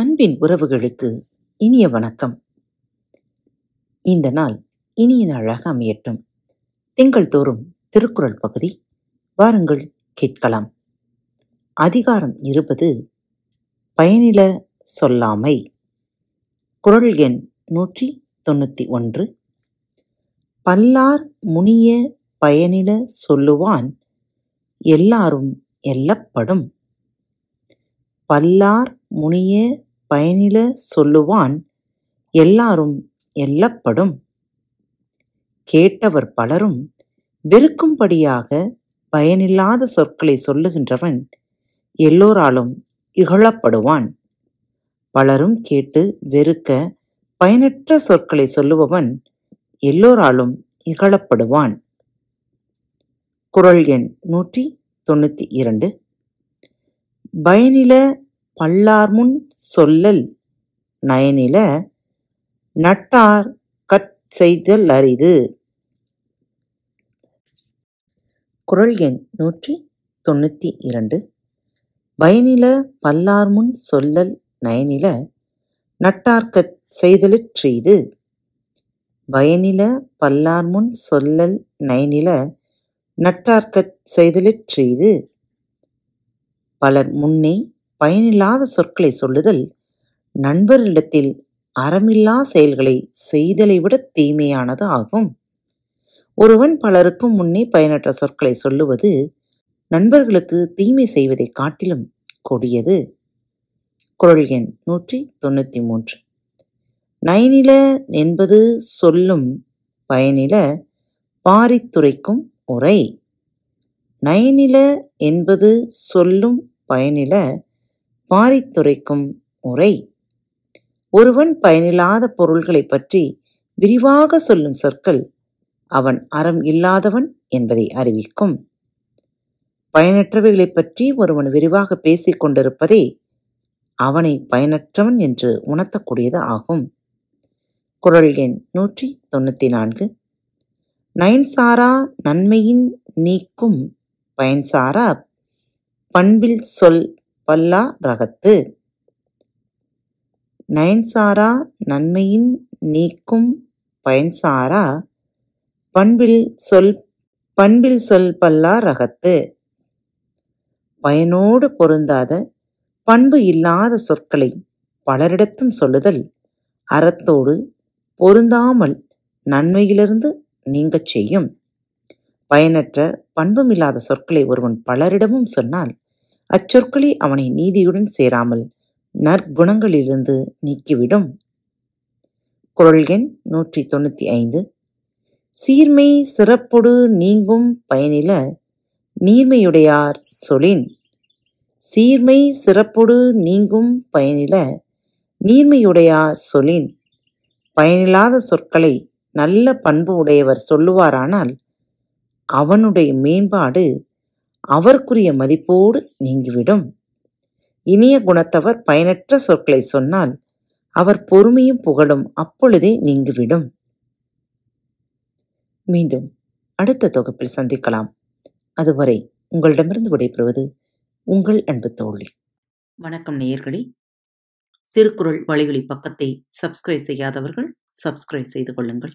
அன்பின் உறவுகளுக்கு இனிய வணக்கம். இந்த நாள் இனிய நாளாக அமையட்டும். திங்கள் தோறும் திருக்குறள் பகுதி. வாருங்கள் கேட்கலாம். அதிகாரம் 20, பயனில சொல்லாமை. குறள் எண் 191. பல்லார் முனிய பயனில சொல்லுவான் எல்லாரும் எல்லப்படும். பல்லார் முனிய பயனில சொல்லுவான் எல்லாரும் எல்லப்படும். கேட்டவர் பலரும் வெறுக்கும்படியாக பயனில்லாத சொற்களை சொல்லுகின்றவன் எல்லோராலும் இகழப்படுவான். பலரும் கேட்டு வெறுக்க பயனற்ற சொற்களை சொல்லுபவன் எல்லோராலும் இகழப்படுவான். குறள் எண் 192. பயனில பல்லார்முன் சொல்லல் நயனில நட்டார் கற்செய்தல் அரிது. குறள் எண் 192. பயனில பல்லார்முன் சொல்லல் நயனில நட்டார்கற் செய்தலிற்றீது. பயனில பல்லார்முன் சொல்லல் நயனில நட்டார்கற் செய்தலிற்றீது. பலர் முன்னே பயனில்லாத சொற்களை சொல்லுதல் நண்பரிடத்தில் அறமில்லா செயல்களை செய்தலை விட தீமையானது ஆகும். ஒருவன் பலருக்கும் முன்னே பயனற்ற சொற்களை சொல்லுவது நண்பர்களுக்கு தீமை செய்வதை காட்டிலும் கொடியது. குறள் எண் 193. நயனில என்பது சொல்லும், பயனில பாரித்துரைக்கும் உரை. நயனில என்பது சொல்லும், பயனில பாரித்துரைக்கும் உரை. ஒருவன் பயனில்லாத பொருள்களை பற்றி விரிவாக சொல்லும் சொற்கள் அவன் அறம் இல்லாதவன் என்பதை அறிவிக்கும். பயனற்றவைகளை பற்றி ஒருவன் விரிவாக பேசிக் கொண்டிருப்பதே அவனை பயனற்றவன் என்று உணர்த்தக்கூடியது ஆகும். குறள் எண் 194. நயன்சாரா நன்மையின் நீக்கும் பயன்சாரா பண்பில் சொல் பல்லா ரகத்து. நயன்சாரா நன்மையின் நீக்கும் பயன்சாரா பண்பில் சொல் பல்லா ரகத்து. பயனோடு பொருந்தாத பண்பு இல்லாத சொற்களை பலரிடத்தும் சொல்லுதல் அறத்தோடு பொருந்தாமல் நன்மையிலிருந்து நீங்கச் செய்யும். பயனற்ற பண்புமில்லாத சொற்களை ஒருவன் பலரிடமும் சொன்னால் அச்சொற்களை அவனை நீதியுடன் சேராமல் நற்குணங்களிலிருந்து நீக்கிவிடும். குறள் எண் 195. சீர்மை சிறப்பொடு நீங்கும் பயனில நீர்மையுடையார் சொலின். சீர்மை சிறப்பொடு நீங்கும் பயனில நீர்மையுடையார் சொலின். பயனில்லாத சொற்களை நல்ல பண்பு உடையவர் சொல்லுவாரானால் அவனுடைய மேம்பாடு அவருக்குரிய மதிப்போடு நீங்கிவிடும். இனிய குணத்தவர் பயனற்ற சொற்களை சொன்னால் அவர் பொறுமையும் புகழும் அப்பொழுதே நீங்கிவிடும். மீண்டும் அடுத்த தொகுப்பில் சந்திக்கலாம். அதுவரை உங்களிடமிருந்து விடைபெறுவது உங்கள் அன்பு தோழி. வணக்கம் நேயர்களே. திருக்குறள் வழிகளி பக்கத்தை சப்ஸ்கிரைப் செய்யாதவர்கள் சப்ஸ்கிரைப் செய்து கொள்ளுங்கள்.